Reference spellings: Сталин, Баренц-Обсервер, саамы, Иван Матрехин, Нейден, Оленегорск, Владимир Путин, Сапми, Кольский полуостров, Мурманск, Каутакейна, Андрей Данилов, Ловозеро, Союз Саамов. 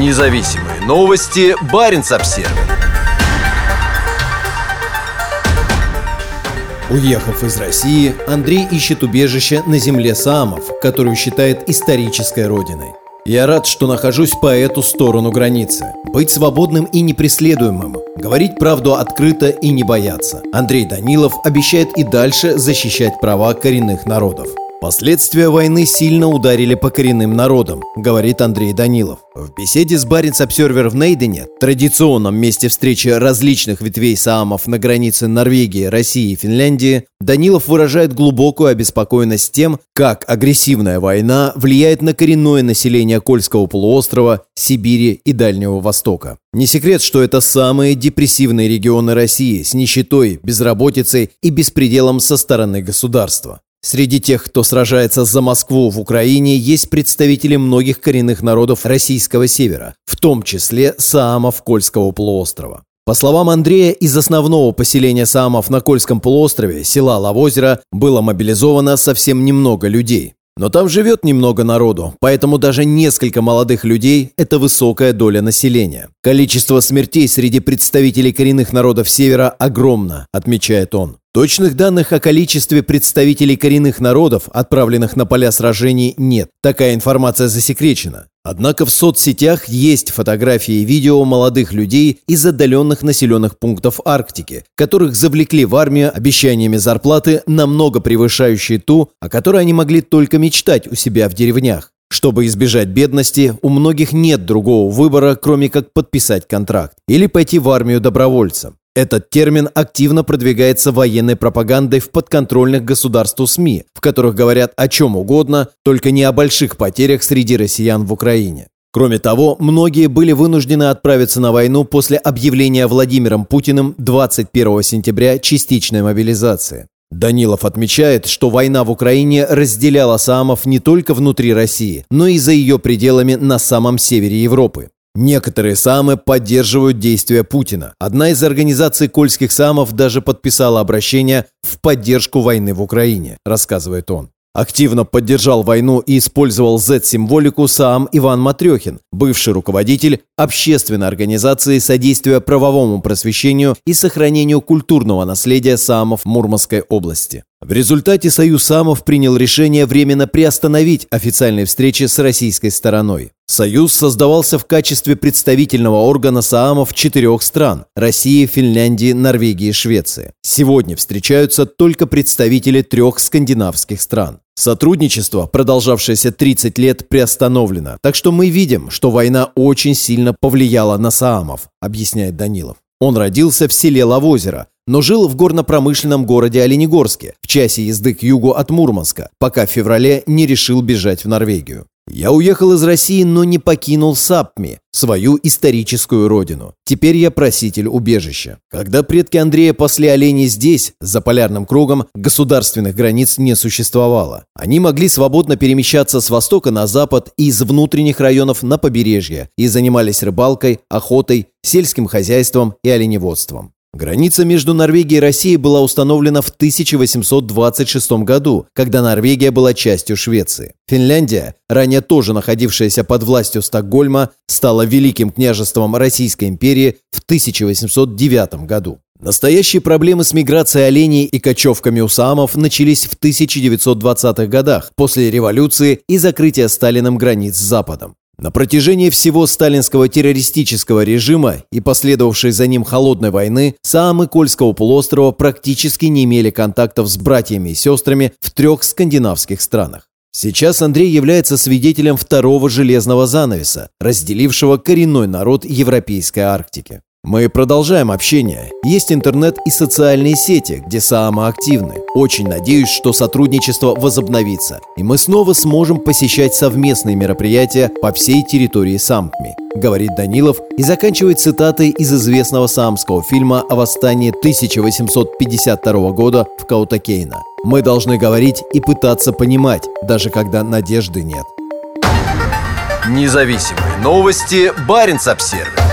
Независимые новости. Баренц-Обсервер. Уехав из России, Андрей ищет убежище на земле Саамов, которую считает исторической родиной. «Я рад, что нахожусь по эту сторону границы. Быть свободным и непреследуемым. Говорить правду открыто и не бояться». Андрей Данилов обещает и дальше защищать права коренных народов. «Последствия войны сильно ударили по коренным народам», — говорит Андрей Данилов. В беседе с Баренц-Обсервер в Нейдене, традиционном месте встречи различных ветвей саамов на границе Норвегии, России и Финляндии, Данилов выражает глубокую обеспокоенность тем, как агрессивная война влияет на коренное население Кольского полуострова, Сибири и Дальнего Востока. Не секрет, что это самые депрессивные регионы России с нищетой, безработицей и беспределом со стороны государства. Среди тех, кто сражается за Москву в Украине, есть представители многих коренных народов российского севера, в том числе саамов Кольского полуострова. По словам Андрея, из основного поселения саамов на Кольском полуострове, села Ловозеро, было мобилизовано совсем немного людей. Но там живет немного народу, поэтому даже несколько молодых людей – это высокая доля населения. «Количество смертей среди представителей коренных народов Севера огромно», – отмечает он. Точных данных о количестве представителей коренных народов, отправленных на поля сражений, нет. Такая информация засекречена. Однако в соцсетях есть фотографии и видео молодых людей из отдаленных населенных пунктов Арктики, которых завлекли в армию обещаниями зарплаты, намного превышающей ту, о которой они могли только мечтать у себя в деревнях. Чтобы избежать бедности, у многих нет другого выбора, кроме как подписать контракт или пойти в армию добровольцем. Этот термин активно продвигается военной пропагандой в подконтрольных государству СМИ, в которых говорят о чем угодно, только не о больших потерях среди россиян в Украине. Кроме того, многие были вынуждены отправиться на войну после объявления Владимиром Путиным 21 сентября частичной мобилизации. Данилов отмечает, что война в Украине разделяла саамов не только внутри России, но и за ее пределами на самом севере Европы. Некоторые саамы поддерживают действия Путина. Одна из организаций кольских саамов даже подписала обращение в поддержку войны в Украине, рассказывает он. Активно поддержал войну и использовал Z-символику саам Иван Матрехин, бывший руководитель общественной организации содействия правовому просвещению и сохранению культурного наследия саамов Мурманской области. В результате Союз Саамов принял решение временно приостановить официальные встречи с российской стороной. Союз создавался в качестве представительного органа саамов 4 стран – России, Финляндии, Норвегии и Швеции. Сегодня встречаются только представители 3 скандинавских стран. Сотрудничество, продолжавшееся 30 лет, приостановлено. Так что мы видим, что война очень сильно повлияла на саамов, объясняет Данилов. Он родился в селе Ловозеро, но жил в горно-промышленном городе Оленегорске, в часе езды к югу от Мурманска, пока в феврале не решил бежать в Норвегию. «Я уехал из России, но не покинул Сапми, свою историческую родину. Теперь я проситель убежища». Когда предки Андрея пасли оленей здесь, за полярным кругом, государственных границ не существовало. Они могли свободно перемещаться с востока на запад и из внутренних районов на побережье и занимались рыбалкой, охотой, сельским хозяйством и оленеводством. Граница между Норвегией и Россией была установлена в 1826 году, когда Норвегия была частью Швеции. Финляндия, ранее тоже находившаяся под властью Стокгольма, стала Великим княжеством Российской империи в 1809 году. Настоящие проблемы с миграцией оленей и кочевками у саамов начались в 1920-х годах, после революции и закрытия Сталиным границ с Западом. На протяжении всего сталинского террористического режима и последовавшей за ним холодной войны саамы Кольского полуострова практически не имели контактов с братьями и сестрами в 3 скандинавских странах. Сейчас Андрей является свидетелем второго железного занавеса, разделившего коренной народ Европейской Арктики. «Мы продолжаем общение. Есть интернет и социальные сети, где саамы активны. Очень надеюсь, что сотрудничество возобновится, и мы снова сможем посещать совместные мероприятия по всей территории Саамми», говорит Данилов и заканчивает цитатой из известного саамского фильма о восстании 1852 года в Каутакейна. «Мы должны говорить и пытаться понимать, даже когда надежды нет». Независимые новости. Баренц-Обсервер.